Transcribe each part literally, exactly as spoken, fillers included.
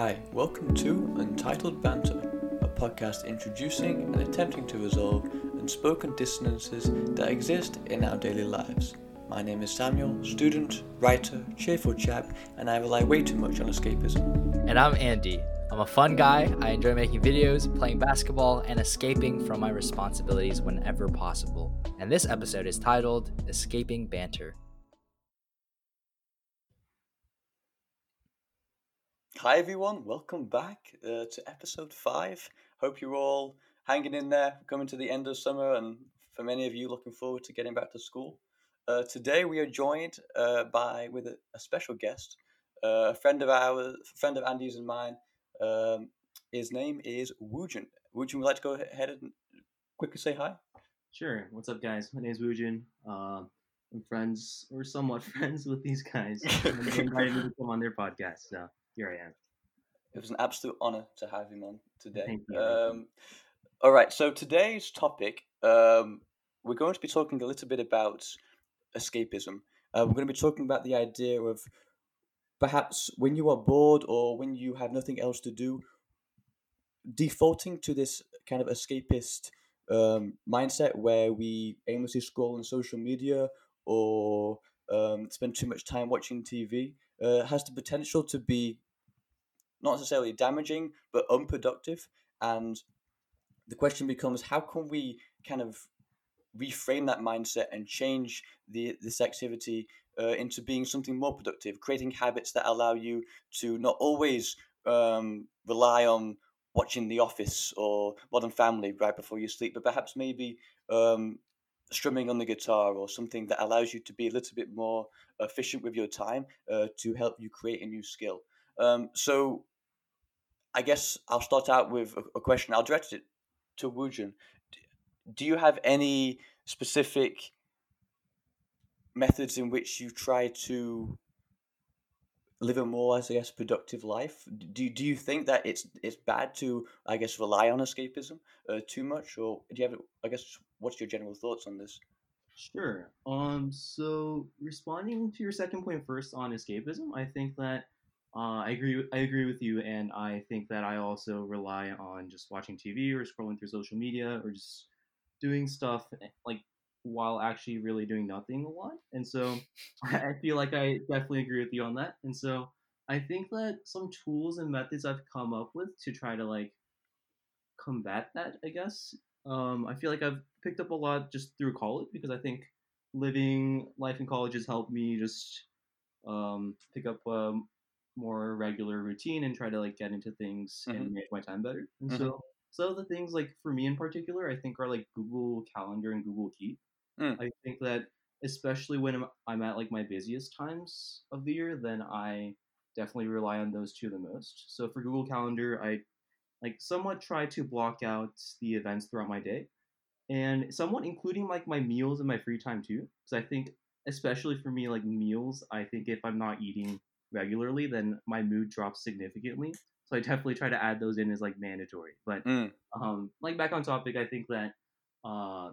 Hi, welcome to Untitled Banter, a podcast introducing and attempting to resolve unspoken dissonances that exist in our daily lives. My name is Samuel, student, writer, cheerful chap, and I rely way too much on escapism. And I'm Andy. I'm a fun guy. I enjoy making videos, playing basketball, and escaping from my responsibilities whenever possible. And this episode is titled Escaping Banter. Hi everyone, welcome back uh, to episode five. Hope you're all hanging in there, coming to the end of summer, and for many of you, looking forward to getting back to school. Uh, today we are joined uh, by with a, a special guest, uh, a friend of ours, friend of Andy's and mine. Um, his name is Woojin. Woojin, would like to go ahead and quickly say hi? Sure. What's up, guys? My name is Woojin. Uh, I'm friends, or somewhat friends, with these guys. And they invited me to come on their podcast, so. Here I am. It was an absolute honor to have him on today. Thank you. Um, all right, so today's topic, um, we're going to be talking a little bit about escapism. Uh, we're going to be talking about the idea of perhaps when you are bored or when you have nothing else to do, defaulting to this kind of escapist um, mindset where we aimlessly scroll on social media or um, spend too much time watching T V. Uh, has the potential to be not necessarily damaging, but unproductive. And the question becomes, how can we kind of reframe that mindset and change the this activity uh, into being something more productive, creating habits that allow you to not always um, rely on watching The Office or Modern Family right before you sleep, but perhaps maybe um, strumming on the guitar or something that allows you to be a little bit more efficient with your time uh, to help you create a new skill. Um, so I guess I'll start out with a, a question. I'll direct it to Woojin. Do you have any specific methods in which you try to live a more, I guess, productive life? Do do you think that it's it's bad to, I guess, rely on escapism uh, too much? Or do you have, I guess, what's your general thoughts on this? Sure. Um. So responding to your second point first on escapism, I think that uh, I agree. I agree with you, and I think that I also rely on just watching T V or scrolling through social media or just doing stuff like while actually really doing nothing a lot. And so I feel like I definitely agree with you on that. And so I think that some tools and methods I've come up with to try to like combat that, I guess. Um, I feel like I've picked up a lot just through college because I think living life in college has helped me just um, pick up a more regular routine and try to like get into things mm-hmm. and make my time better. And mm-hmm. so, so the things like for me in particular, I think are like Google Calendar and Google Keep. Mm. I think that especially when I'm, I'm at like my busiest times of the year, then I definitely rely on those two the most. So for Google Calendar, I like somewhat try to block out the events throughout my day and somewhat including like my meals and my free time too. Because I think especially for me, like meals, I think if I'm not eating regularly, then my mood drops significantly. So I definitely try to add those in as like mandatory. But mm. um, like back on topic, I think that uh,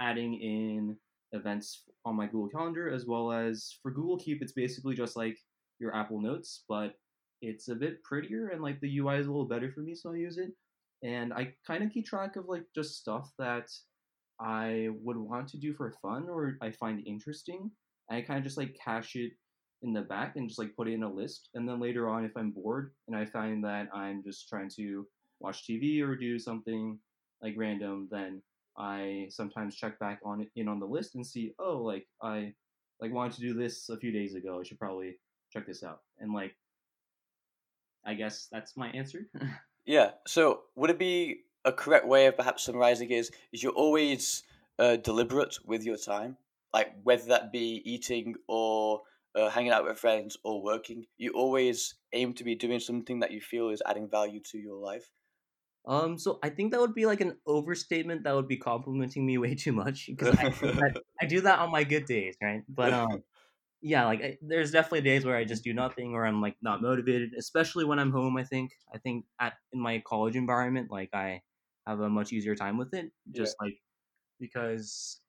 adding in events on my Google Calendar as well as for Google Keep, it's basically just like your Apple Notes, but it's a bit prettier and like the U I is a little better for me, so I use it. And I kind of keep track of like just stuff that I would want to do for fun or I find interesting. I kind of just like cache it in the back and just like put it in a list. And then later on, if I'm bored and I find that I'm just trying to watch T V or do something like random, then I sometimes check back on it in on the list and see, oh, like I like wanted to do this a few days ago. I should probably check this out. And like, I guess that's my answer. Yeah. So would it be a correct way of perhaps summarizing is, is you're always uh, deliberate with your time, like whether that be eating or uh, hanging out with friends or working, you always aim to be doing something that you feel is adding value to your life. Um, so I think that would be like an overstatement that would be complimenting me way too much because I, I, I do that on my good days, right? But um, yeah, like I, there's definitely days where I just do nothing or I'm like not motivated, especially when I'm home. I think I think at in my college environment, like I have a much easier time with it, just yeah. like because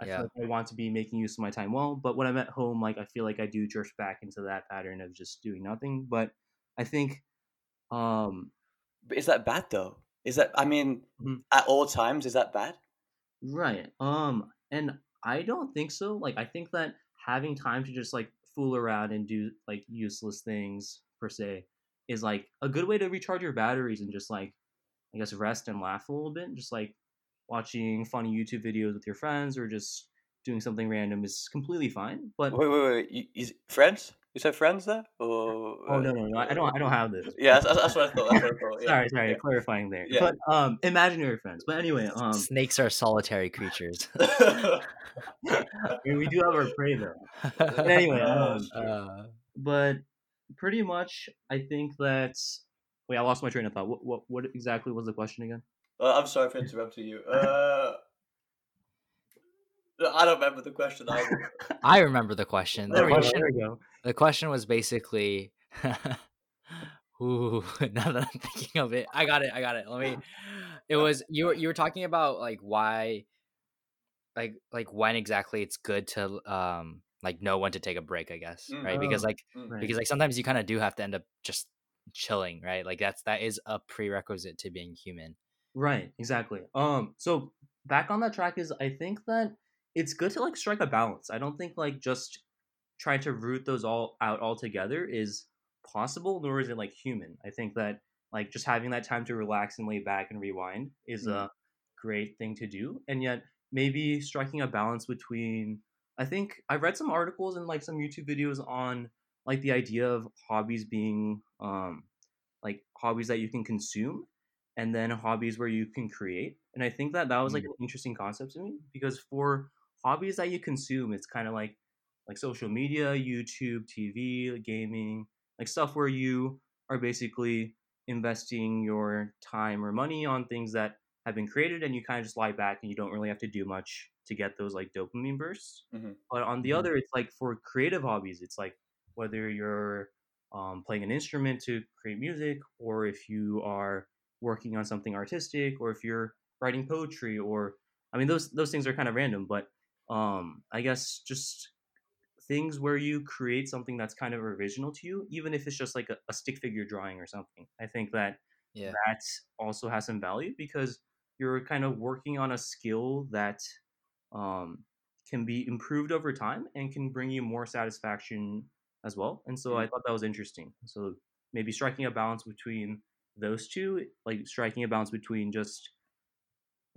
I yeah. feel like I want to be making use of my time well. But when I'm at home, like I feel like I do drift back into that pattern of just doing nothing. But I think Um, but is that bad though? Is that, I mean, mm-hmm. at all times, is that bad? Right. Um, and I don't think so. Like, I think that having time to just like fool around and do like useless things per se is like a good way to recharge your batteries and just like, I guess, rest and laugh a little bit. Just like watching funny YouTube videos with your friends or just doing something random is completely fine. But wait, wait, wait. You, is friends? You said friends there? Or... Oh no, no, no. I don't. I don't have this. Yeah, that's, that's what I thought. That's what I thought. Yeah. sorry, sorry. Yeah. Clarifying there. Yeah. But um, imaginary friends. But anyway, um, snakes are solitary creatures. I mean, we do have our prey though. But anyway, um, uh... but pretty much, I think that. Wait, I lost my train of thought. What, what, what exactly was the question again? Uh, I'm sorry for interrupting you. Uh... I don't remember the question. I, I remember the question. The, there we question go, there we go. The question was basically, ooh, now that I'm thinking of it, I got it. I got it. Let me, it was, you were, you were talking about like why, like, like when exactly it's good to, um, like know when to take a break, I guess. Right. Mm-hmm. Because like, mm-hmm. because like sometimes you kind of do have to end up just chilling. Right. Like that's, that is a prerequisite to being human. Right. Exactly. Um, so back on that track is, I think that it's good to like strike a balance. I don't think like just trying to root those all out altogether is possible, nor is it like human. I think that like just having that time to relax and lay back and rewind is mm. a great thing to do. And yet maybe striking a balance between, I think I've read some articles and like some YouTube videos on like the idea of hobbies being um, like hobbies that you can consume and then hobbies where you can create. And I think that that was like mm. an interesting concept to me because for hobbies that you consume, it's kind of like like social media, YouTube, T V, gaming, like stuff where you are basically investing your time or money on things that have been created and you kind of just lie back and you don't really have to do much to get those like dopamine bursts. Mm-hmm. But on the mm-hmm. other, it's like for creative hobbies, it's like whether you're um, playing an instrument to create music or if you are working on something artistic or if you're writing poetry or, I mean, those those things are kind of random, but um, I guess just things where you create something that's kind of original to you, even if it's just like a, a stick figure drawing or something. I think that yeah. that also has some value because you're kind of working on a skill that um, can be improved over time and can bring you more satisfaction as well. And so mm-hmm. I thought that was interesting. So maybe striking a balance between those two, like striking a balance between just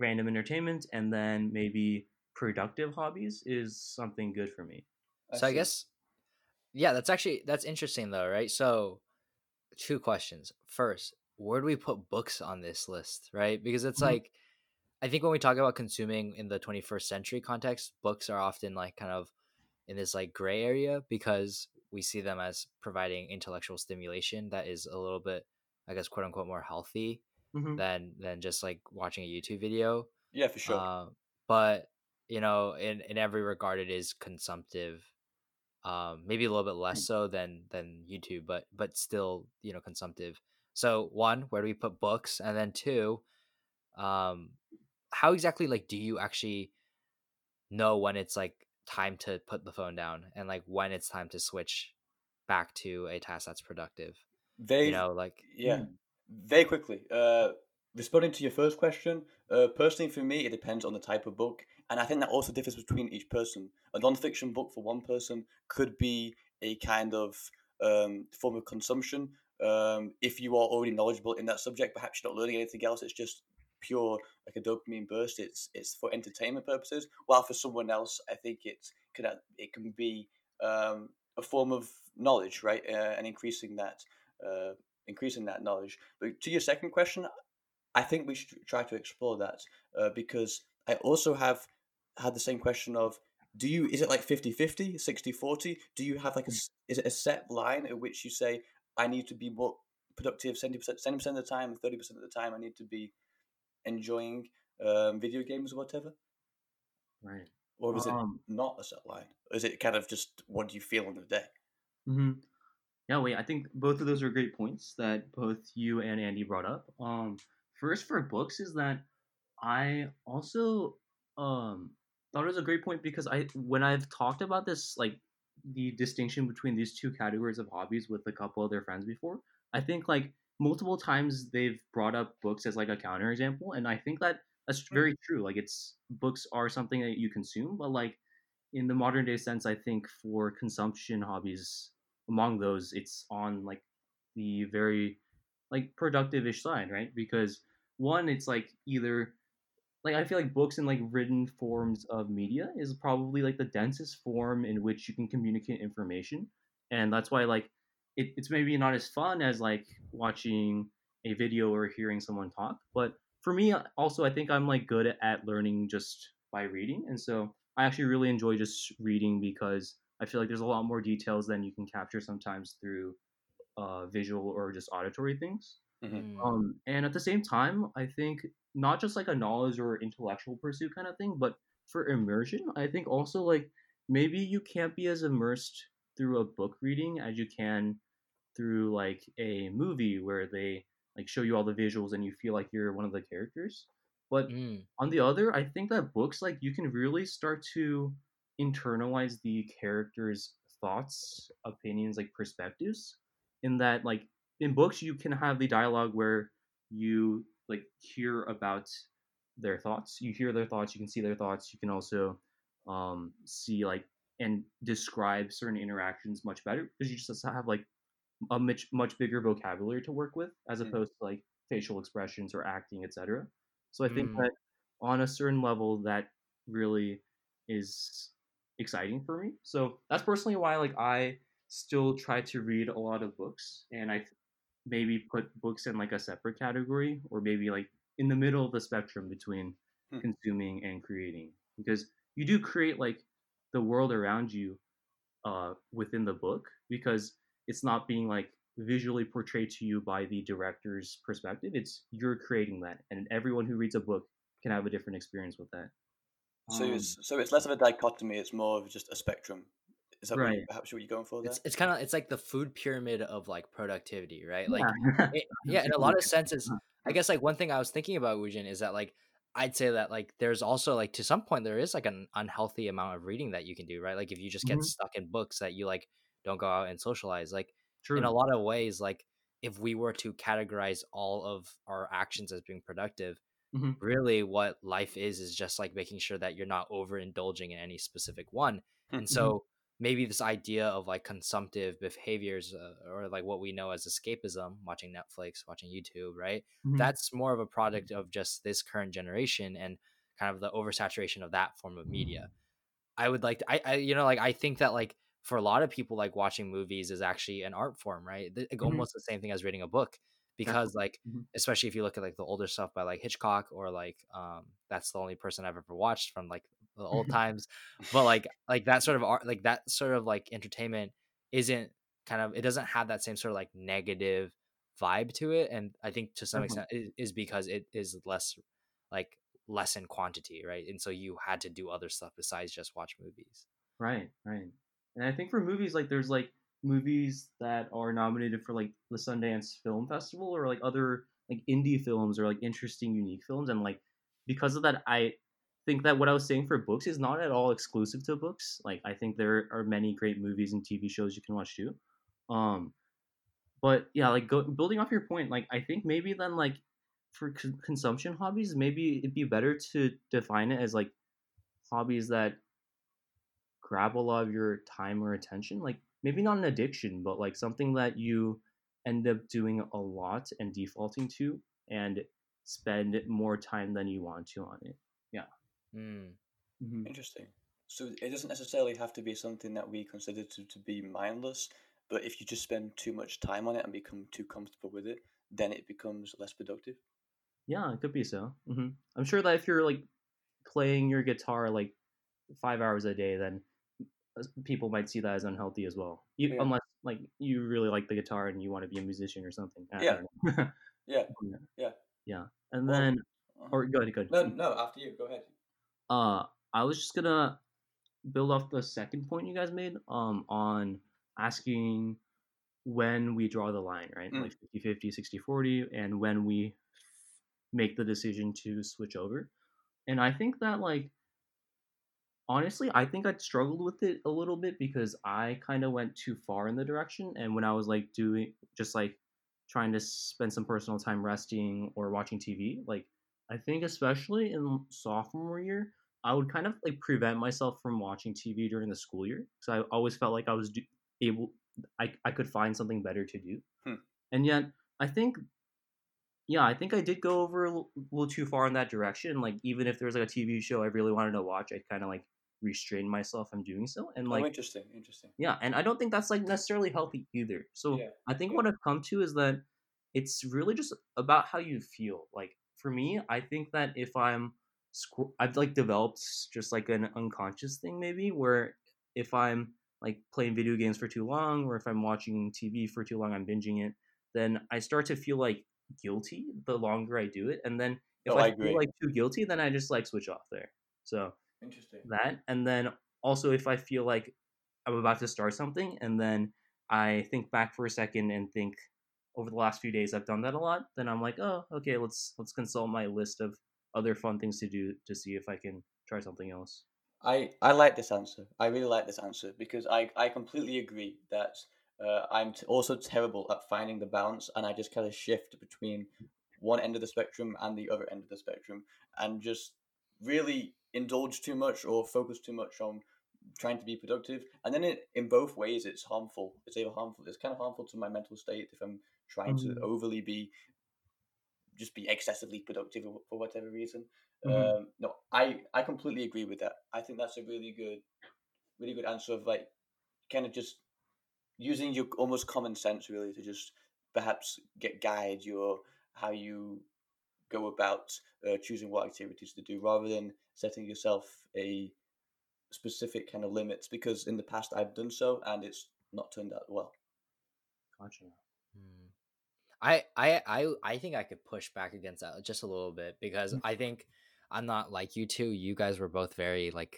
random entertainment and then maybe productive hobbies is something good for me. I so see. I guess, yeah, that's actually, that's interesting though, right? So two questions. First, where do we put books on this list, right? Because it's mm-hmm. like, I think when we talk about consuming in the twenty-first century context, books are often like kind of in this like gray area because we see them as providing intellectual stimulation that is a little bit, I guess, quote unquote, more healthy. Mm-hmm. than than just like watching a YouTube video. Yeah, for sure. Uh, but you know, in, in every regard, it is consumptive. Um, maybe a little bit less so than than YouTube, but but still, you know, consumptive. So one, where do we put books, and then two, um, how exactly like do you actually know when it's like time to put the phone down, and like when it's time to switch back to a task that's productive? They, you know, like yeah. Hmm. Very quickly, uh, responding to your first question, uh, personally for me, it depends on the type of book. And I think that also differs between each person. A non-fiction book for one person could be a kind of um, form of consumption. Um, if you are already knowledgeable in that subject, perhaps you're not learning anything else. It's just pure like a dopamine burst. It's it's for entertainment purposes. While for someone else, I think it, could, it can be um, a form of knowledge, right? Uh, and increasing that uh increasing that knowledge. But to your second question, I think we should try to explore that uh, because I also have had the same question of, do you, is it like fifty-fifty, sixty-forty? Do you have like a, is it a set line at which you say, I need to be more productive seventy percent, seventy percent of the time, thirty percent of the time, I need to be enjoying um, video games or whatever? Right. Or is um, it not a set line? Or is it kind of just what do you feel on the day? Mm-hmm. Yeah, wait, I think both of those are great points that both you and Andy brought up. Um, first for books is that I also um, thought it was a great point because I when I've talked about this, like the distinction between these two categories of hobbies with a couple of their friends before, I think like multiple times they've brought up books as like a counterexample, and I think that that's very true. Like, it's books are something that you consume, but like in the modern day sense, I think for consumption hobbies, among those, it's on like the very like productive-ish side, right? Because one, it's like either like I feel like books in like written forms of media is probably like the densest form in which you can communicate information, and that's why like It, it's maybe not as fun as like watching a video or hearing someone talk. But for me also, I think I'm like good at learning just by reading. And so I actually really enjoy just reading because I feel like there's a lot more details than you can capture sometimes through uh, visual or just auditory things. Mm-hmm. Um, and at the same time, I think not just like a knowledge or intellectual pursuit kind of thing, but for immersion, I think also like maybe you can't be as immersed through a book reading as you can through like a movie where they like show you all the visuals and you feel like you're one of the characters. But mm. on the other, I think that books, like you can really start to internalize the characters' thoughts, opinions, like perspectives, in that like in books, you can have the dialogue where you like hear about their thoughts, you hear their thoughts, you can see their thoughts. You can also um, see like, and describe certain interactions much better because you just have like a much much bigger vocabulary to work with as opposed to like facial expressions or acting, et cetera. So I think mm. that on a certain level, that really is exciting for me. So that's personally why like I still try to read a lot of books, and I th- maybe put books in like a separate category, or maybe like in the middle of the spectrum between mm. consuming and creating, because you do create like the world around you uh within the book, because it's not being like visually portrayed to you by the director's perspective. It's you're creating that, and everyone who reads a book can have a different experience with that. So um, it's, so it's less of a dichotomy, it's more of just a spectrum. Is that right? What, perhaps what you're going for there? It's, it's kind of it's like the food pyramid of like productivity, right? Like yeah, it, yeah in a lot of senses. I guess like one thing I was thinking about, Woojin, is that like I'd say that like there's also like to some point there is like an unhealthy amount of reading that you can do, right? Like if you just get mm-hmm. stuck in books that you like don't go out and socialize, like True. In a lot of ways, like if we were to categorize all of our actions as being productive, mm-hmm. really what life is is just like making sure that you're not overindulging in any specific one. Mm-hmm. And so maybe this idea of like consumptive behaviors uh, or like what we know as escapism, watching Netflix, watching YouTube, right? Mm-hmm. That's more of a product of just this current generation and kind of the oversaturation of that form of media. I would like to, I, I you know, like I think that like for a lot of people, like watching movies is actually an art form, right? Like, mm-hmm. almost the same thing as reading a book, because like, mm-hmm. especially if you look at like the older stuff by like Hitchcock or like, um, that's the only person I've ever watched from like the old times, but like like that sort of art, like that sort of like entertainment isn't kind of, it doesn't have that same sort of like negative vibe to it, and I think to some extent it is because it is less like less in quantity, right? And so you had to do other stuff besides just watch movies, right? Right. And I think for movies, like there's like movies that are nominated for like the Sundance Film Festival or like other like indie films or like interesting unique films, and like because of that, I think that what I was saying for books is not at all exclusive to books. Like I think there are many great movies and T V shows you can watch too. Um, but yeah, like go, building off your point, like I think maybe then like for con- consumption hobbies, maybe it'd be better to define it as like hobbies that grab a lot of your time or attention. Like maybe not an addiction, but like something that you end up doing a lot and defaulting to and spend more time than you want to on it. Yeah. Mm. Mm-hmm. Interesting. So it doesn't necessarily have to be something that we consider to, to be mindless, but if you just spend too much time on it and become too comfortable with it, then it becomes less productive. Yeah, it could be so. Mm-hmm. I'm sure that if you're like playing your guitar like five hours a day, then people might see that as unhealthy as well. You, yeah. Unless like you really like the guitar and you want to be a musician or something. Yeah. yeah. yeah. Yeah. Yeah. And well, then, or go ahead, go ahead. No, no, after you, go ahead. Uh, I was just gonna build off the second point you guys made um, on asking when we draw the line, right? Mm. Like fifty-fifty, sixty-forty, and when we make the decision to switch over. And I think that, like, honestly, I think I struggled with it a little bit because I kind of went too far in the direction. And when I was, like, doing, just, like, trying to spend some personal time resting or watching T V. Like, I think especially in sophomore year, I would kind of like prevent myself from watching T V during the school year, because I always felt like I was do- able, I, I could find something better to do. Hmm. And yet, I think, yeah, I think I did go over a little, a little too far in that direction. Like, even if there was like a T V show I really wanted to watch, I kind of like restrained myself from doing so. And like, oh, interesting, interesting. Yeah, and I don't think that's like necessarily healthy either. So yeah. I think yeah. what I've come to is that it's really just about how you feel. Like, for me, I think that if I'm, squ- I've like developed just like an unconscious thing maybe, where if I'm like playing video games for too long, or if I'm watching T V for too long, I'm binging it, then I start to feel like guilty the longer I do it. And then if oh, I, I feel like too guilty, then I just like switch off there. So interesting that. And then also if I feel like I'm about to start something and then I think back for a second and think over the last few days I've done that a lot, then I'm like, oh, okay, let's let's consult my list of other fun things to do to see if I can try something else. I, I like this answer. I really like this answer because I, I completely agree that Uh, I'm t- also terrible at finding the balance, and I just kind of shift between one end of the spectrum and the other end of the spectrum, and just really indulge too much or focus too much on trying to be productive. And then it, in both ways, it's harmful. It's either harmful. It's kind of harmful to my mental state if I'm trying mm-hmm. to overly be, just be excessively productive for whatever reason. Mm-hmm. Um, no, I, I completely agree with that. I think that's a really good, really good answer of like, kind of just using your almost common sense really to just perhaps get guide your how you go about uh, choosing what activities to do, rather than setting yourself a specific kind of limits, because in the past I've done so and it's not turned out well. Gotcha. Hmm. I, I I I think I could push back against that just a little bit, because I think I'm not like you two. You guys were both very like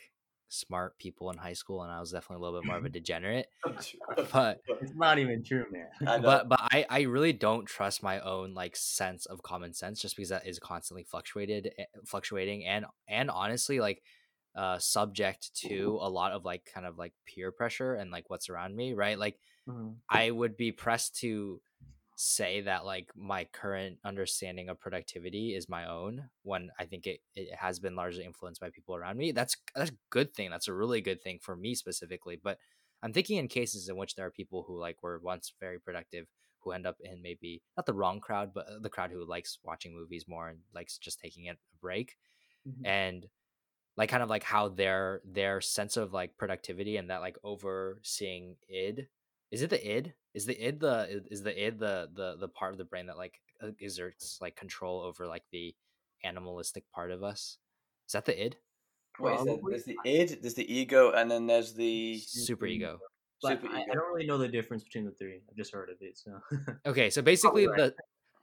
smart people in high school, and I was definitely a little bit more of a degenerate. But it's not even true, man. But but I, I really don't trust my own like sense of common sense, just because that is constantly fluctuated fluctuating and and honestly like uh subject to a lot of like kind of like peer pressure and like what's around me, right? Like mm-hmm. I would be pressed to say that like my current understanding of productivity is my own, when I think it, it has been largely influenced by people around me. That's that's a good thing. That's a really good thing for me specifically. But I'm thinking in cases in which there are people who like were once very productive who end up in maybe not the wrong crowd, but the crowd who likes watching movies more and likes just taking a break, mm-hmm. and like kind of like how their their sense of like productivity and that like overseeing id. Is it the id? Is the id the is the id the the the part of the brain that like exerts like control over like the animalistic part of us? Is that the id? Wait, well, there's the id, there's the ego, and then there's the superego. But super I, ego. I don't really know the difference between the three. I've just heard of it. So okay, so basically right. the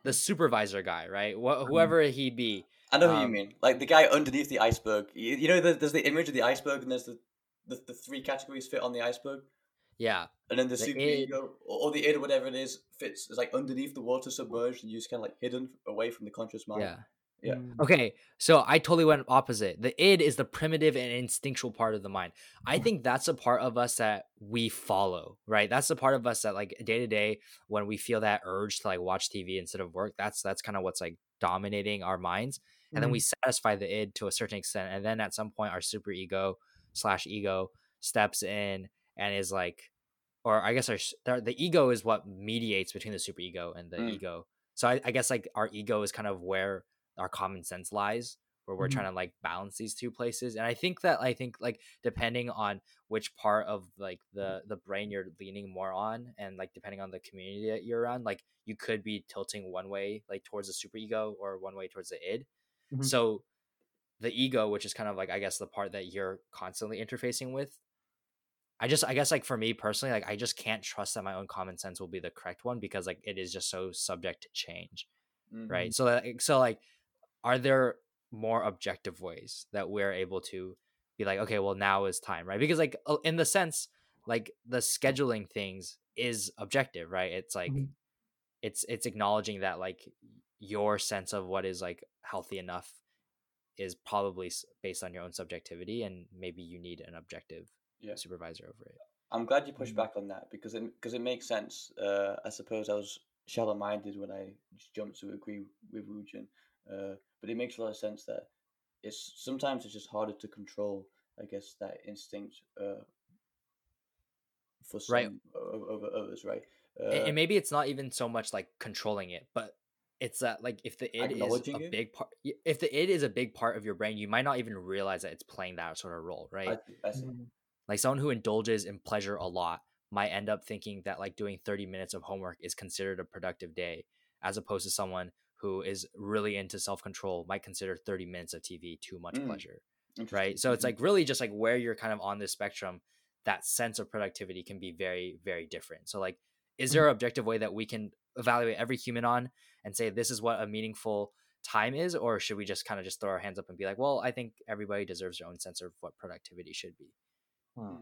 the supervisor guy, right? Wh- whoever mm-hmm. he be. I know um, who you mean. Like the guy underneath the iceberg. You, you know, there's the image of the iceberg, and there's the the, the three categories fit on the iceberg. Yeah, and then the, the super id, ego or the id, whatever it is, fits is like underneath the water, submerged, and you're just kind of like hidden away from the conscious mind. Yeah, yeah. Okay, so I totally went opposite. The id is the primitive and instinctual part of the mind. I think that's a part of us that we follow, right? That's the part of us that like day to day, when we feel that urge to like watch T V instead of work, that's that's kind of what's like dominating our minds, and mm-hmm. then we satisfy the id to a certain extent, and then at some point our super ego slash ego steps in. And is like, or I guess our, the ego is what mediates between the superego and the mm. ego. So I, I guess like our ego is kind of where our common sense lies, where we're mm. trying to like balance these two places. And I think that I think like depending on which part of like the the brain you're leaning more on, and like depending on the community that you're around, like you could be tilting one way like towards the superego or one way towards the id. Mm-hmm. So the ego, which is kind of like I guess the part that you're constantly interfacing with. I just, I guess like for me personally, like I just can't trust that my own common sense will be the correct one, because like it is just so subject to change. Mm-hmm. Right. So, like, so like, are there more objective ways that we're able to be like, okay, well now is time, right? Because like in the sense, like the scheduling things is objective, right? It's like, mm-hmm. it's, it's acknowledging that like your sense of what is like healthy enough is probably based on your own subjectivity, and maybe you need an objective. Yeah. Supervisor over it. I'm glad you pushed mm-hmm. back on that, because it because it makes sense. Uh, I suppose I was shallow-minded when I jump to agree with Woojin. Uh, but it makes a lot of sense that it's sometimes it's just harder to control, I guess, that instinct uh, for some right. over others, right? Uh, and, and maybe it's not even so much like controlling it, but it's that like if the id is a it? big part, if the id is a big part of your brain, you might not even realize that it's playing that sort of role, right? I, I see. Like someone who indulges in pleasure a lot might end up thinking that like doing thirty minutes of homework is considered a productive day, as opposed to someone who is really into self-control might consider thirty minutes of T V too much mm. pleasure, right? So it's like really just like where you're kind of on this spectrum, that sense of productivity can be very, very different. So like, is there an objective way that we can evaluate every human on and say, this is what a meaningful time is? Or should we just kind of just throw our hands up and be like, well, I think everybody deserves their own sense of what productivity should be. Hmm.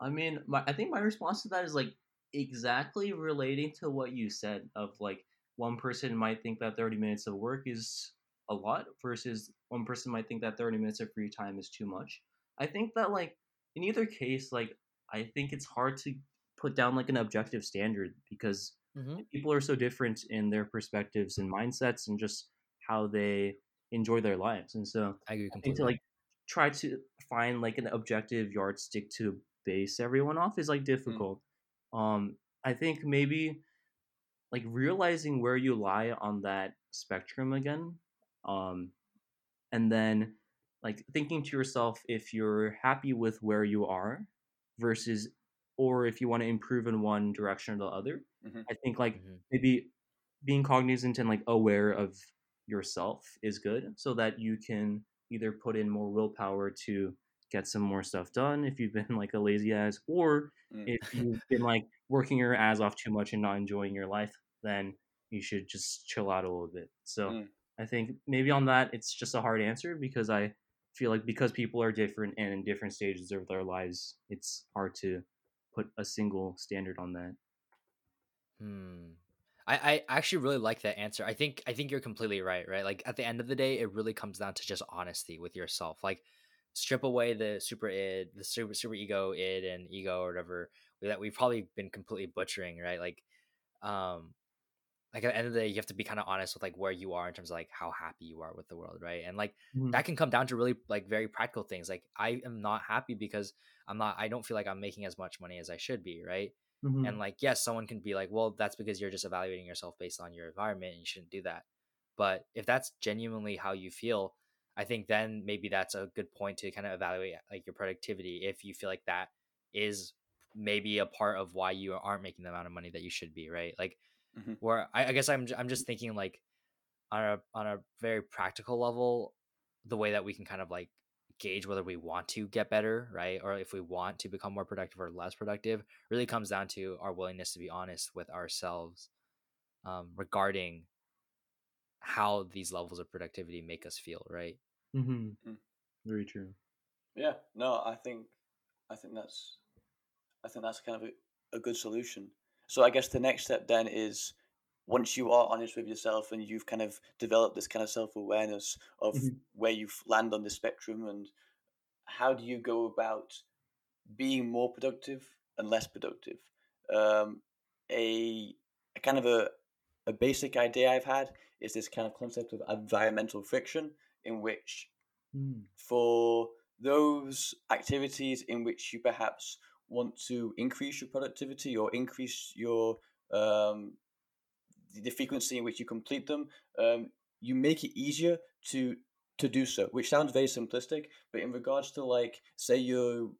I mean, my, I think my response to that is like exactly relating to what you said of like one person might think that thirty minutes of work is a lot versus one person might think that thirty minutes of free time is too much. I think that like in either case, like I think it's hard to put down like an objective standard because mm-hmm. people are so different in their perspectives and mindsets and just how they enjoy their lives. And so I agree completely. I think to like try to find like an objective yardstick to base everyone off is like difficult. Mm-hmm. Um, I think maybe like realizing where you lie on that spectrum again. Um, and then like thinking to yourself, if you're happy with where you are versus, or if you want to improve in one direction or the other, mm-hmm. I think like mm-hmm. maybe being cognizant and like aware of yourself is good so that you can either put in more willpower to get some more stuff done if you've been like a lazy ass, or mm. if you've been like working your ass off too much and not enjoying your life, then you should just chill out a little bit. So mm. I think maybe on that, it's just a hard answer because I feel like because people are different and in different stages of their lives, it's hard to put a single standard on that. Hmm. I, I actually really like that answer. I think I think you're completely right, right? Like at the end of the day, it really comes down to just honesty with yourself. Like strip away the super id, the super super ego id and ego or whatever that we've probably been completely butchering, right? Like, um, like at the end of the day, you have to be kind of honest with like where you are in terms of like how happy you are with the world, right? And like mm-hmm. that can come down to really like very practical things. Like I am not happy because I'm not. I don't feel like I'm making as much money as I should be, right? Mm-hmm. And like, yes, someone can be like, well, that's because you're just evaluating yourself based on your environment and you shouldn't do that. But if that's genuinely how you feel, I think then maybe that's a good point to kind of evaluate like your productivity. If you feel like that is maybe a part of why you aren't making the amount of money that you should be, right? Like mm-hmm. where I, I guess I'm, I'm just thinking like on a, on a very practical level, the way that we can kind of like gauge whether we want to get better, right? Or if we want to become more productive or less productive, really comes down to our willingness to be honest with ourselves um, regarding how these levels of productivity make us feel, right? Mm-hmm. Mm. Very true. Yeah, no, I think, I think that's, I think that's kind of a, a good solution. So I guess the next step then is once you are honest with yourself and you've kind of developed this kind of self-awareness of mm-hmm. where you land on the spectrum, and how do you go about being more productive and less productive? Um, a, a kind of a, a basic idea I've had is this kind of concept of environmental friction, in which mm. for those activities in which you perhaps want to increase your productivity or increase your um, the frequency in which you complete them, um, you make it easier to to do so, which sounds very simplistic, but in regards to like, say you,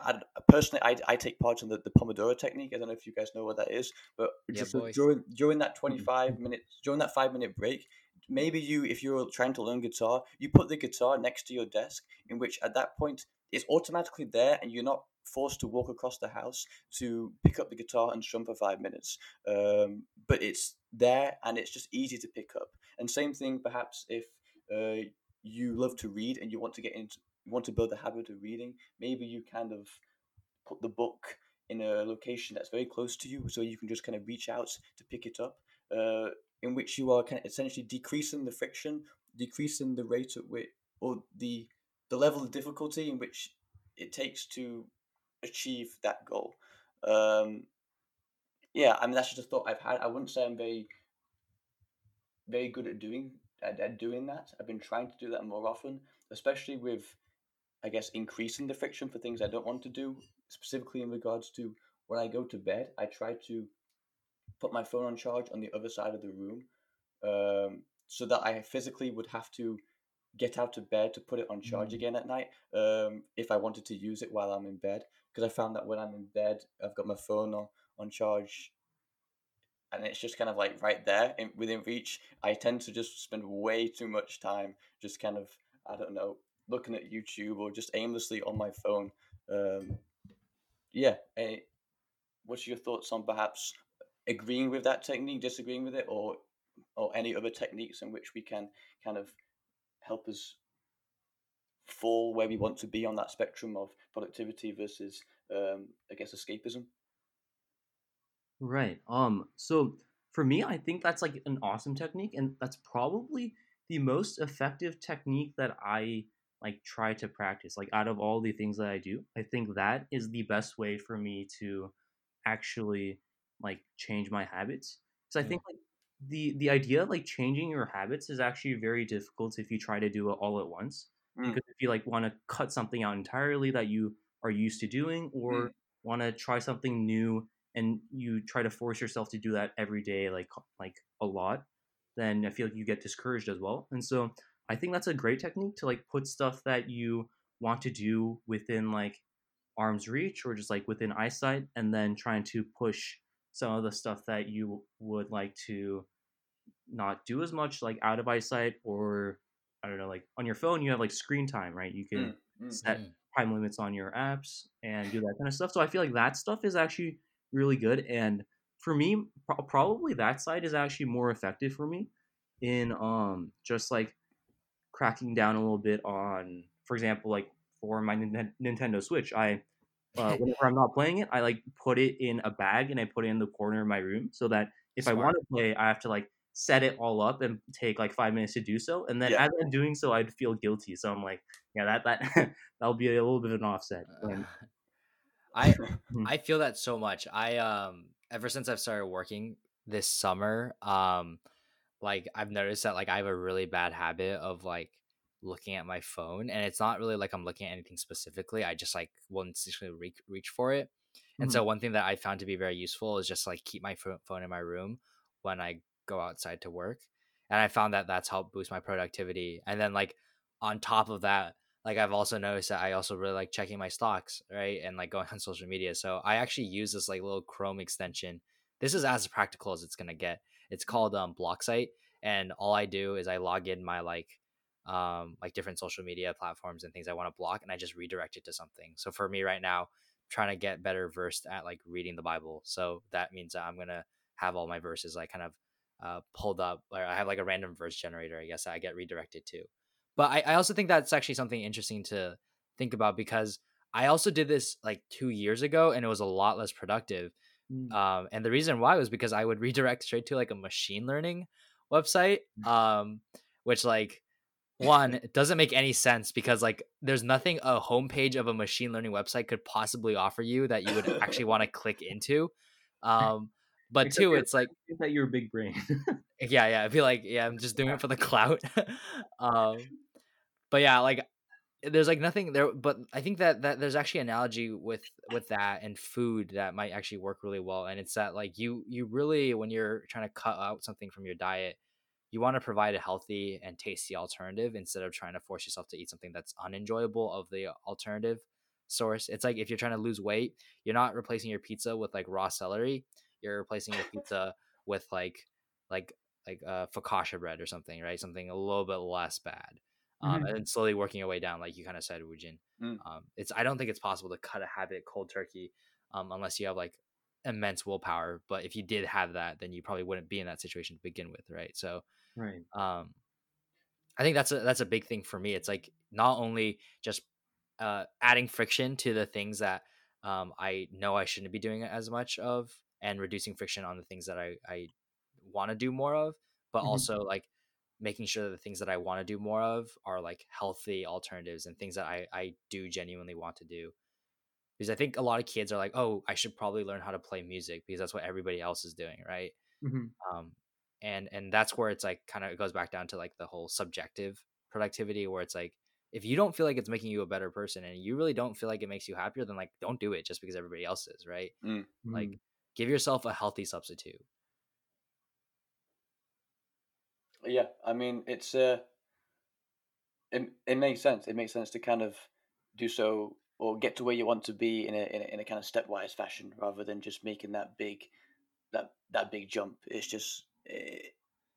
I, personally, I, I take part in the, the Pomodoro technique. I don't know if you guys know what that is, but yeah, just during during that twenty-five minutes, during that five minute break, maybe you, if you're trying to learn guitar, you put the guitar next to your desk, in which at that point it's automatically there and you're not forced to walk across the house to pick up the guitar and strum for five minutes. Um, but it's there and it's just easy to pick up. And same thing, perhaps if uh, you love to read and you want to get into, you want to build the habit of reading, maybe you kind of put the book in a location that's very close to you, so you can just kind of reach out to pick it up. Uh, in which you are kind of essentially decreasing the friction, decreasing the rate at which, or the the level of difficulty in which it takes to achieve that goal. Um, yeah, I mean, that's just a thought I've had. I wouldn't say I'm very, very good at doing at, at doing that. I've been trying to do that more often, especially with, I guess, increasing the friction for things I don't want to do, specifically in regards to when I go to bed. I try to put my phone on charge on the other side of the room, um, so that I physically would have to get out of bed to put it on charge again at night, um, if I wanted to use it while I'm in bed. Because I found that when I'm in bed, I've got my phone on, on charge, and it's just kind of like right there in, within reach. I tend to just spend way too much time just kind of, I don't know, looking at YouTube or just aimlessly on my phone. Um, yeah. Hey, what's your thoughts on perhaps agreeing with that technique, disagreeing with it, or or any other techniques in which we can kind of help us fall where we want to be on that spectrum of productivity versus, um, I guess, escapism? Right. Um. So for me, I think that's like an awesome technique, and that's probably the most effective technique that I like try to practice. Like out of all the things that I do, I think that is the best way for me to actually like change my habits. So I think like the the idea of like changing your habits is actually very difficult if you try to do it all at once, mm. because if you like want to cut something out entirely that you are used to doing, or mm. want to try something new and you try to force yourself to do that every day, like like a lot, then I feel like you get discouraged as well. And so I think that's a great technique to like put stuff that you want to do within like arm's reach or just like within eyesight, and then trying to push some of the stuff that you would like to not do as much, like out of eyesight, or I don't know, like on your phone, you have like screen time, right? You can mm-hmm. set time limits on your apps and do that kind of stuff. So I feel like that stuff is actually really good. And for me, pro- probably that side is actually more effective for me in um just like cracking down a little bit on, for example, like for my N- Nintendo Switch, I Uh, whenever I'm not playing it, I like put it in a bag and I put it in the corner of my room, so that if Smart. I want to play, I have to like set it all up and take like five minutes to do so. And then yeah. as I'm doing so, I'd feel guilty. So I'm like, yeah, that that that'll be a little bit of an offset. Uh, I I feel that so much. I um ever since I've started working this summer, um like I've noticed that like I have a really bad habit of like looking at my phone, and it's not really like I'm looking at anything specifically. I just like will instinctively re- reach for it. And mm-hmm. so one thing that I found to be very useful is just like keep my phone in my room when I go outside to work. And I found that that's helped boost my productivity. And then like on top of that, like I've also noticed that I also really like checking my stocks, right? And like going on social media. So I actually use this like little Chrome extension. This is as practical as it's going to get. It's called um, Blocksite. And all I do is I log in my like um like different social media platforms and things I want to block, and I just redirect it to something. So for me right now, trying to get better versed at like reading the Bible, so that means that I'm gonna have all my verses like kind of uh pulled up, or I have like a random verse generator, I guess, that I get redirected to. But I, I also think that's actually something interesting to think about, because I also did this like two years ago and it was a lot less productive. mm. Um and the reason why was because I would redirect straight to like a machine learning website, um which like one, it doesn't make any sense, because like there's nothing a homepage of a machine learning website could possibly offer you that you would actually want to click into. Um, but Except two, it's like that you're a big brain. yeah, yeah. I feel like yeah, I'm just doing it for the clout. um, but yeah, like there's like nothing there. But I think that that there's actually an analogy with with that and food that might actually work really well. And it's that like you you really, when you're trying to cut out something from your diet, you want to provide a healthy and tasty alternative instead of trying to force yourself to eat something that's unenjoyable of the alternative source. It's like if you're trying to lose weight, you're not replacing your pizza with like raw celery. You're replacing your pizza with like like like uh, focaccia bread or something, right? Something a little bit less bad, um, mm-hmm. and slowly working your way down, like you kind of said, Woojin. Mm. Um, it's I don't think it's possible to cut a habit cold turkey, um, unless you have like immense willpower. But if you did have that, then you probably wouldn't be in that situation to begin with, right? So. Right. Um, I think that's a that's a big thing for me. It's like not only just uh, adding friction to the things that um, I know I shouldn't be doing as much of, and reducing friction on the things that I, I want to do more of, but mm-hmm. also like making sure that the things that I want to do more of are like healthy alternatives and things that I, I do genuinely want to do. Because I think a lot of kids are like, oh, I should probably learn how to play music because that's what everybody else is doing, right? Mm-hmm. Um, and and that's where it's like kind of it goes back down to like the whole subjective productivity, where it's like, if you don't feel like it's making you a better person and you really don't feel like it makes you happier, then like don't do it just because everybody else is, right? Mm-hmm. Like give yourself a healthy substitute. Yeah, I mean, it's uh, it it makes sense. It makes sense to kind of do so or get to where you want to be in a in a, in a kind of stepwise fashion, rather than just making that big that that big jump. It's just it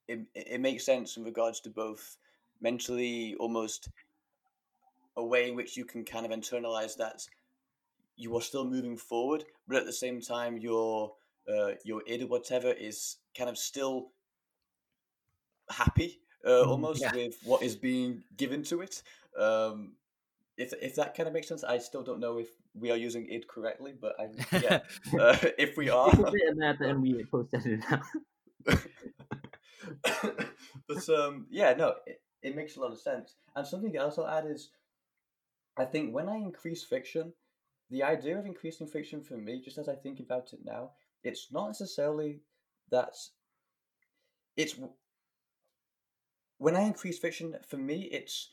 it, it makes sense in regards to both mentally, almost a way in which you can kind of internalize that you are still moving forward, but at the same time, your uh, your id or whatever is kind of still happy uh, almost yeah. with what is being given to it. Um, if if that kind of makes sense. I still don't know if we are using it correctly, but I, yeah, uh, if we are, and we post it now. But um, yeah, no, it, it makes a lot of sense. And something else I'll add is, I think when I increase friction, the idea of increasing friction for me, just as I think about it now, it's not necessarily that it's. When I increase friction, for me, it's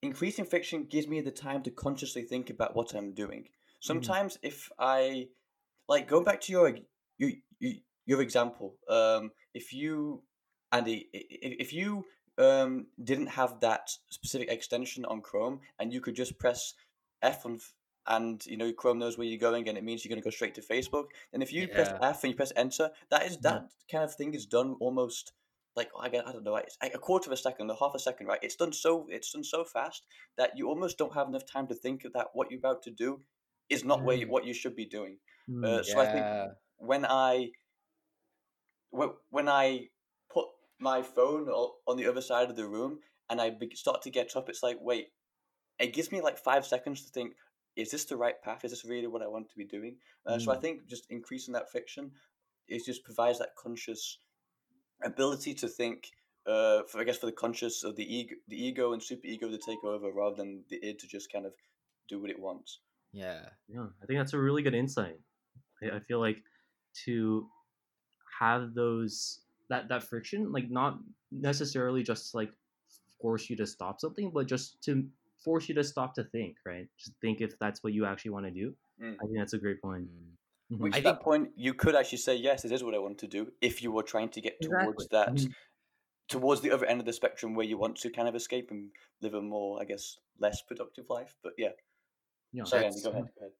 increasing friction gives me the time to consciously think about what I'm doing. Sometimes mm-hmm. if I, like going back to your your, your example, um, if you, Andy, if you um, didn't have that specific extension on Chrome and you could just press F on, and you know Chrome knows where you're going and it means you're going to go straight to Facebook. And if you yeah. press F and you press enter, that is that yeah. kind of thing is done almost like I don't know, it's like a quarter of a second, a half a second, right? It's done so it's done so fast that you almost don't have enough time to think that what you're about to do is not mm. where you, what you should be doing. Mm, uh, so yeah. I think when I when I put my phone on the other side of the room and I start to get up, it's like wait, it gives me like five seconds to think: is this the right path? Is this really what I want to be doing? Uh, mm. So I think just increasing that friction, it just provides that conscious ability to think, uh, for, I guess, for the conscious of the ego, the ego and superego to take over, rather than the id to just kind of do what it wants. Yeah, yeah, I think that's a really good insight. I, I feel like to have those that that friction, like not necessarily just to like force you to stop something, but just to force you to stop to think, right? Just think if that's what you actually want to do. Mm. I think that's a great point. Mm. Mm-hmm. Which at that point, you could actually say, yes, this is what I want to do, if you were trying to get exactly. towards that, I mean, towards the other end of the spectrum where you want to kind of escape and live a more, I guess, less productive life. But yeah. No, Sorry, Andy, go ahead. Go ahead.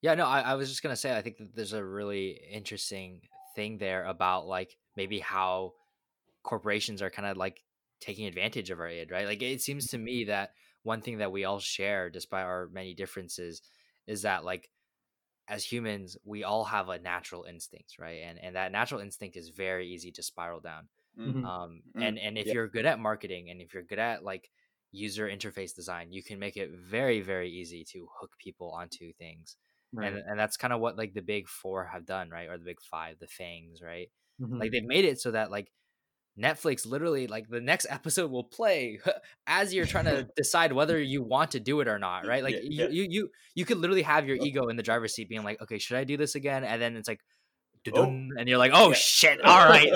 Yeah, no, I, I was just going to say, I think that there's a really interesting thing there about like maybe how corporations are kind of like taking advantage of our id, right? Like it seems to me that one thing that we all share, despite our many differences, is that like, as humans, we all have a natural instinct, right? And and that natural instinct is very easy to spiral down. Mm-hmm. Um, mm-hmm. And and if yep. you're good at marketing and if you're good at like user interface design, you can make it very, very easy to hook people onto things. Right. And and that's kind of what like the big four have done, right? Or the big five, the fangs, right? Mm-hmm. Like they've made it so that like Netflix literally like the next episode will play as you're trying to decide whether you want to do it or not, right? Like yeah, yeah. you you you could literally have your ego in the driver's seat being like, okay, should I do this again? And then it's like oh. and you're like, oh yeah. shit, all right.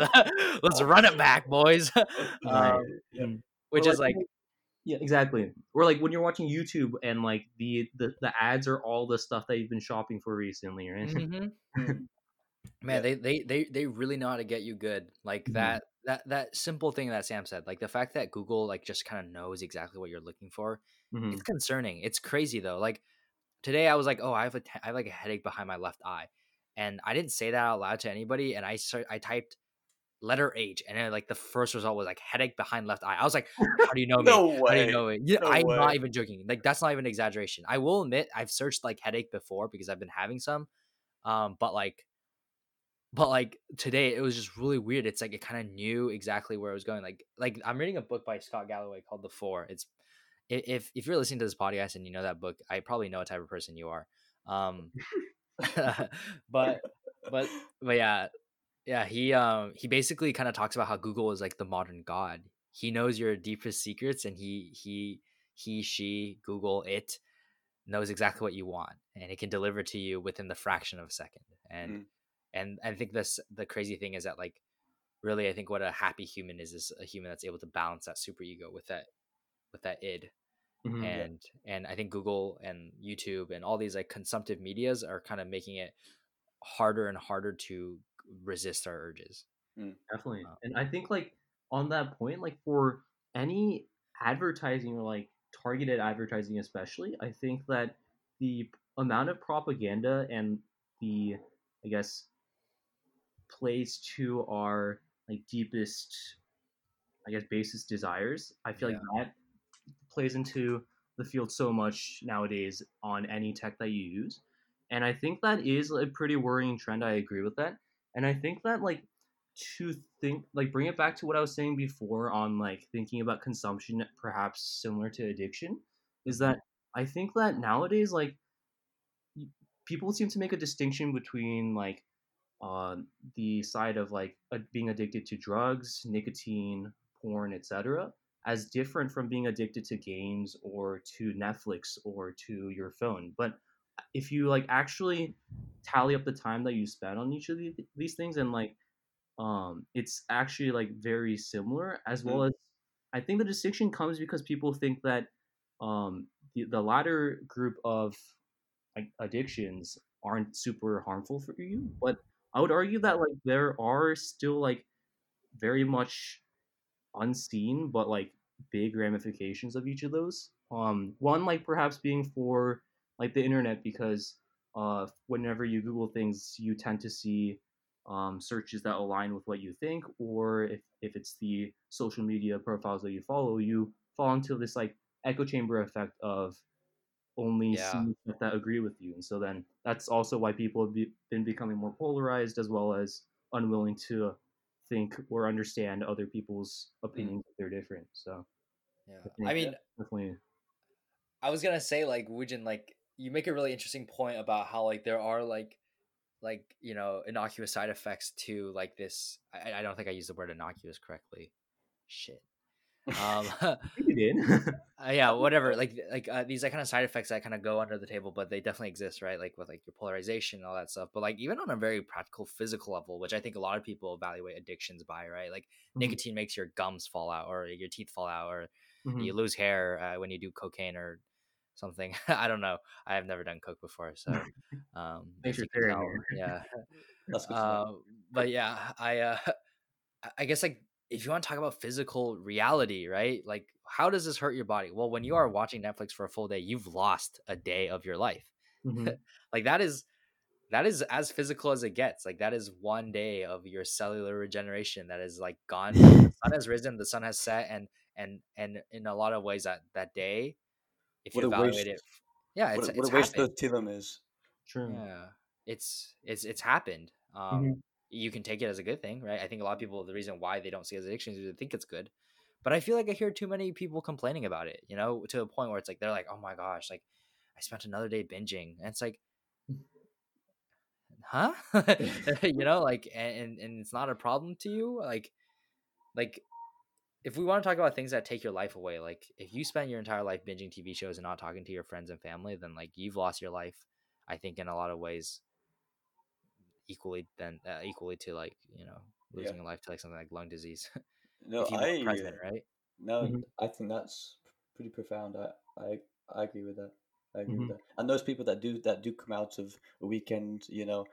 Let's run it back, boys. Um, yeah. Which like, is like yeah, exactly. Or like when you're watching YouTube and like the the, the ads are all the stuff that you've been shopping for recently, right? Mm-hmm. Man, yeah. they, they they they really know how to get you good. Like mm-hmm. that that that simple thing that Sam said, like the fact that Google like just kind of knows exactly what you're looking for. Mm-hmm. It's concerning. It's crazy though. Like today I was like, oh, I have a t- I have like a headache behind my left eye. And I didn't say that out loud to anybody. And I start, I typed letter H and then like the first result was like headache behind left eye. I was like, how do you know me? No way. How do you know me? Yeah, no I'm way. Not even joking. Like that's not even an exaggeration. I will admit I've searched like headache before because I've been having some. Um, but like But like today, it was just really weird. It's like it kind of knew exactly where I was going. Like, like I'm reading a book by Scott Galloway called The Four. It's if if you're listening to this podcast and you know that book, I probably know what type of person you are. Um, but but but yeah, yeah. He um he basically kind of talks about how Google is like the modern god. He knows your deepest secrets, and he he he she Google it knows exactly what you want, and it can deliver to you within the fraction of a second. And mm. and I think this the crazy thing is that, like, really, I think what a happy human is is a human that's able to balance that superego with that with that id. Mm-hmm, and yeah. and I think Google and YouTube and all these, like, consumptive medias are kind of making it harder and harder to resist our urges. Mm, definitely. Um, and I think, like, on that point, like, for any advertising, or like targeted advertising especially, I think that the amount of propaganda and the, I guess, plays to our, like, deepest, I guess, basest desires, I feel yeah. like that plays into the field so much nowadays on any tech that you use. And I think that is a pretty worrying trend. I agree with that. And I think that, like, to think, like, bring it back to what I was saying before on, like, thinking about consumption, perhaps similar to addiction, is that I think that nowadays, like, people seem to make a distinction between, like, uh, the side of, like, uh, being addicted to drugs, nicotine, porn, et cetera, as different from being addicted to games or to Netflix or to your phone. But if you, like, actually tally up the time that you spend on each of the, these things, and, like, um it's actually, like, very similar. As well as, I think the distinction comes because people think that um the, the latter group of, like, addictions aren't super harmful for you, but I would argue that, like, there are still, like, very much unseen but, like, big ramifications of each of those. Um one, like, perhaps being for, like, the internet, because uh whenever you Google things, you tend to see Um, searches that align with what you think, or if, if it's the social media profiles that you follow, you fall into this, like, echo chamber effect of only yeah. seeing stuff that agree with you. And so then that's also why people have be, been becoming more polarized, as well as unwilling to think or understand other people's opinions mm. if they're different. So yeah, I, I mean, definitely. I was gonna say, like, Woojin, like, you make a really interesting point about how, like, there are, like, like, you know, innocuous side effects to, like, this. I, I don't think I used the word innocuous correctly. Shit. Um, you did. uh, yeah, whatever. Like, like uh, these, like, kind of side effects that kind of go under the table, but they definitely exist, right? Like, with, like, your polarization and all that stuff. But, like, even on a very practical physical level, which I think a lot of people evaluate addictions by, right? Like, mm-hmm. nicotine makes your gums fall out, or your teeth fall out, or mm-hmm. you lose hair uh, when you do cocaine or something. I don't know. I have never done coke before, so um sure yeah. uh, but yeah, I uh, I guess, like, if you want to talk about physical reality, right? Like, how does this hurt your body? Well, when you are watching Netflix for a full day, you've lost a day of your life. Mm-hmm. Like, that is that is as physical as it gets. Like, that is one day of your cellular regeneration that is, like, gone. The sun has risen, the sun has set, and and and in a lot of ways that that day, if you evaluate it, yeah, it's what a waste the telem is. True. Yeah, it's it's it's happened. Um, mm-hmm. You can take it as a good thing, right? I think a lot of people, the reason why they don't see it as addiction is they think it's good, but I feel like I hear too many people complaining about it. You know, to a point where it's like they're like, "Oh my gosh, like I spent another day binging," and it's like, huh? You know, like, and and it's not a problem to you, like, like. If we want to talk about things that take your life away, like if you spend your entire life binging T V shows and not talking to your friends and family, then like you've lost your life, I think, in a lot of ways, equally than uh, equally to like, you know, losing yeah. your life to like something like lung disease. No, I president, right? No, mm-hmm. I think that's pretty profound. I, I, I agree with that. I agree mm-hmm. with that. And those people that do that do come out of a weekend, you know,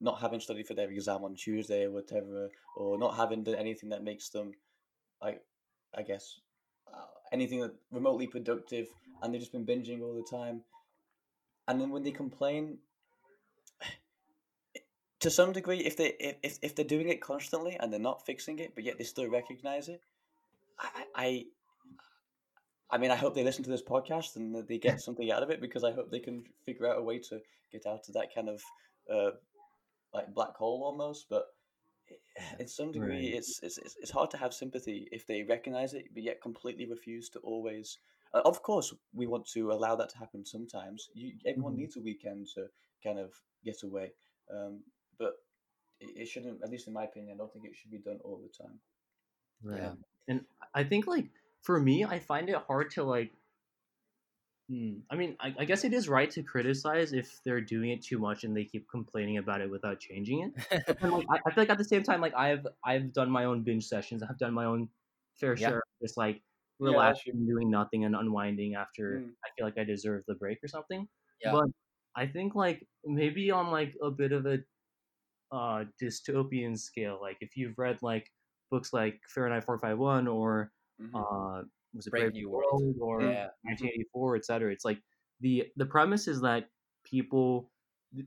not having studied for their exam on Tuesday or whatever, or not having done anything that makes them like, I guess, uh, anything that remotely productive, and they've just been binging all the time. And then when they complain, to some degree, if they if if they're doing it constantly and they're not fixing it, but yet they still recognize it, I I, I mean, I hope they listen to this podcast and that they get something out of it, because I hope they can figure out a way to get out of that kind of uh, like black hole almost, but. In some degree, right. it's, it's it's hard to have sympathy if they recognize it, but yet completely refuse to always. Uh, of course, we want to allow that to happen sometimes. You, everyone mm-hmm. needs a weekend to kind of get away, um, but it, it shouldn't. At least in my opinion, I don't think it should be done all the time. Right. Yeah, and I think like for me, I find it hard to like Hmm. I mean, I, I guess it is right to criticize if they're doing it too much and they keep complaining about it without changing it. But then, like, I, I feel like at the same time, like I've I've done my own binge sessions. I've done my own fair yeah. share of just like relaxing, yeah. doing nothing, and unwinding after mm. I feel like I deserve the break or something. Yeah. But I think like maybe on like a bit of a uh, dystopian scale, like if you've read like books like Fahrenheit four fifty-one or mm-hmm. uh, was it Brave New World, World or yeah. nineteen eighty-four, et cetera. It's like the, the premise is that people,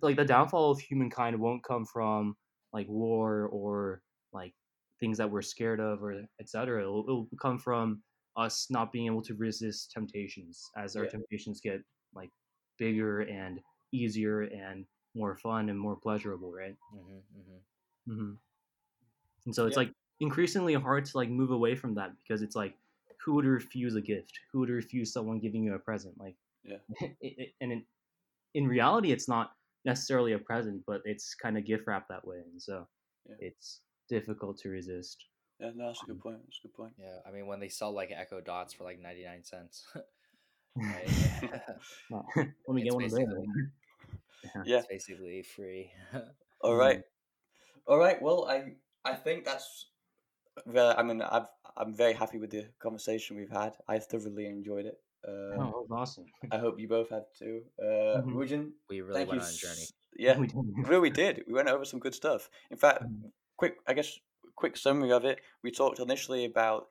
like the downfall of humankind won't come from like war or like things that we're scared of or et cetera. It'll, it'll come from us not being able to resist temptations as yeah. our temptations get like bigger and easier and more fun and more pleasurable, right? Mm-hmm, mm-hmm. Mm-hmm. And so it's yeah. like increasingly hard to like move away from that, because it's like, who would refuse a gift? Who would refuse someone giving you a present? Like, yeah. it, it, and in, in reality, it's not necessarily a present, but it's kind of gift wrapped that way, and so yeah. it's difficult to resist. Yeah, no, that's a good point. That's a good point. Yeah, I mean, when they sell like Echo Dots for like ninety nine cents, right? Well, let me get one of those. Yeah. yeah, it's basically free. All right, all right. Well, I I think that's. Uh, I mean, I've, I'm very happy with the conversation we've had. I thoroughly enjoyed it. Uh, oh, that was awesome. I hope you both had too. Uh, mm-hmm. Rujin, we really went on a journey. Yeah, we did. we did. We went over some good stuff. In fact, quick, I guess, quick summary of it. We talked initially about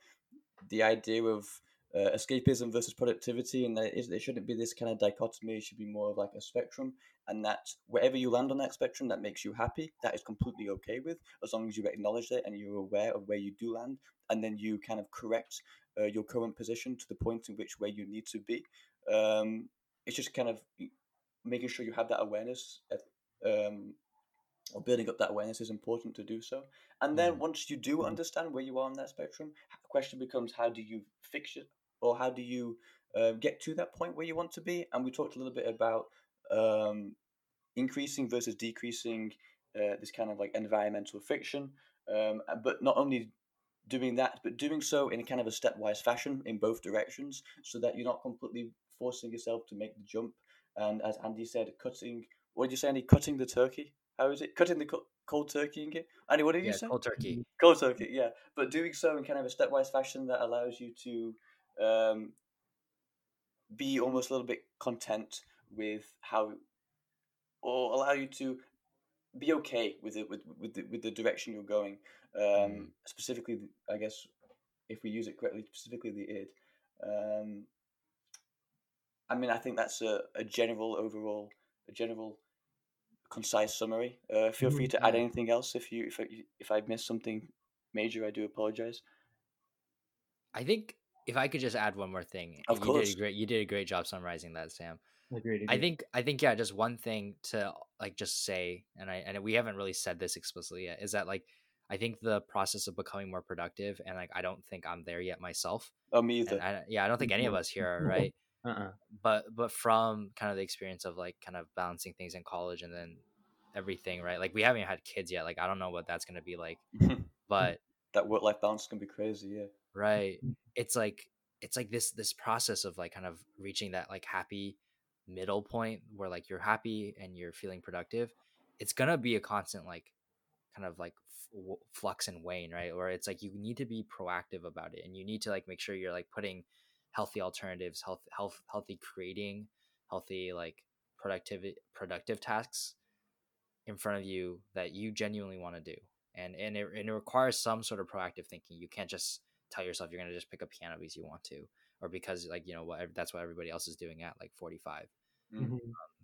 the idea of uh, escapism versus productivity, and that it shouldn't be this kind of dichotomy. It should be more of like a spectrum, and that wherever you land on that spectrum that makes you happy, that is completely okay with, as long as you acknowledge it and you're aware of where you do land, and then you kind of correct uh, your current position to the point in which where you need to be. Um, it's just kind of making sure you have that awareness at, um, or building up that awareness is important to do so. And then mm-hmm. once you do understand where you are on that spectrum, the question becomes, how do you fix it, or how do you uh, get to that point where you want to be? And we talked a little bit about um, increasing versus decreasing uh, this kind of like environmental friction, um, but not only doing that, but doing so in a kind of a stepwise fashion in both directions, so that you're not completely forcing yourself to make the jump. And as Andy said, cutting, what did you say, Andy? Cutting the turkey? How is it? Cutting the co- cold turkey in it? Andy, what did yeah, you say? Cold turkey. Cold turkey, yeah. But doing so in kind of a stepwise fashion that allows you to um, be almost a little bit content with how, or allow you to be okay with it, with with the, with the direction you're going. Um, mm. Specifically, I guess, if we use it correctly, specifically the id. Um, I mean, I think that's a, a general overall, a general concise summary. Uh, feel free to add anything else if you if I, if I missed something major. I do apologize. I think if I could just add one more thing, of you course, did a great, you did a great job summarizing that, Sam. Agreed, agreed. I think I think yeah, just one thing to like just say, and I and we haven't really said this explicitly yet, is that like I think the process of becoming more productive, and like I don't think I'm there yet myself. Oh, me either. I, yeah, I don't think any of us here are, right? uh-uh. But but from kind of the experience of like kind of balancing things in college and then everything, right? Like we haven't had kids yet. Like I don't know what that's gonna be like, but that work-life balance can be crazy. Yeah, right. It's like it's like this this process of like kind of reaching that like happy middle point where like you're happy and you're feeling productive. It's gonna be a constant like kind of like f- flux and wane, right? Or it's like you need to be proactive about it, and you need to like make sure you're like putting healthy alternatives, health health healthy creating, healthy like productivity productive tasks in front of you that you genuinely want to do, and and it, and it requires some sort of proactive thinking. You can't just tell yourself you're gonna just pick a piano because you want to, or because like you know what that's what everybody else is doing at like forty-five. Mm-hmm. Um,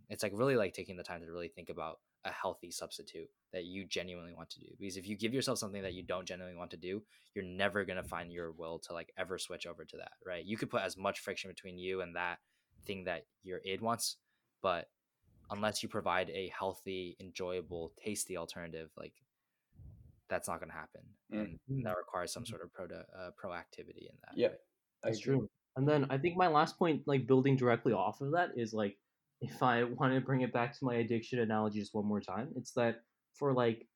it's like really like taking the time to really think about a healthy substitute that you genuinely want to do, because if you give yourself something that you don't genuinely want to do, you're never going to find your will to like ever switch over to that, right? You could put as much friction between you and that thing that your id wants, but unless you provide a healthy, enjoyable, tasty alternative, like that's not going to happen. Mm-hmm. And that requires some sort of pro- uh, proactivity in that. Yeah, right? That's true. And then I think my last point, like building directly off of that, is like, if I want to bring it back to my addiction analogy just one more time, it's that for like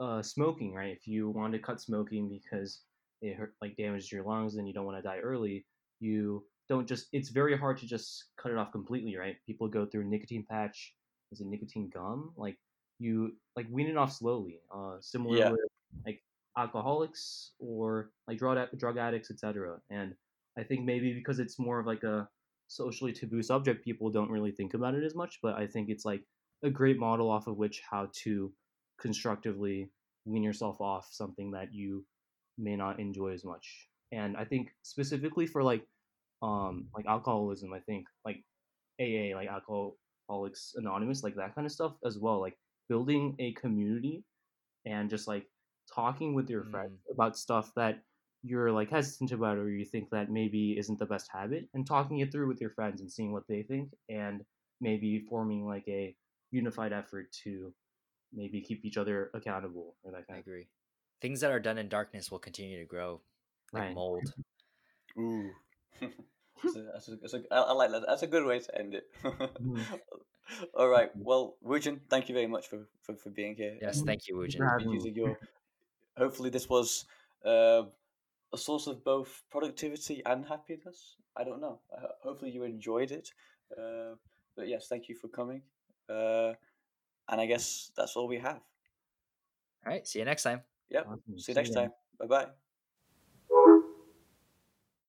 uh, smoking, right? If you want to cut smoking because it hurt, like damages your lungs and you don't want to die early, you don't just, it's very hard to just cut it off completely, right? People go through nicotine patch, is it nicotine gum? Like you, like wean it off slowly, uh, similar yeah. with like alcoholics or like drug, drug addicts, et cetera. And I think maybe because it's more of like a socially taboo subject, people don't really think about it as much, but I think it's like a great model off of which how to constructively wean yourself off something that you may not enjoy as much. And I think specifically for like, um, like alcoholism, I think like A A, like Alcoholics Anonymous, like that kind of stuff as well, like building a community and just like talking with your mm. friends about stuff that you're like hesitant about, or you think that maybe isn't the best habit, and talking it through with your friends and seeing what they think, and maybe forming like a unified effort to maybe keep each other accountable or that kind I of. Agree. Things that are done in darkness will continue to grow, like right. mold. Ooh, that's a, that's a, that's a, I, I like that. That's a good way to end it. All right. Well, Woojin, thank you very much for, for, for being here. Yes, thank you, Woojin. Your, hopefully, this was uh, a source of both productivity and happiness. I don't know. Uh, hopefully, you enjoyed it. Uh, but yes, thank you for coming. Uh, and I guess that's all we have. All right. See you next time. Yep. Awesome. See you next time. Bye bye.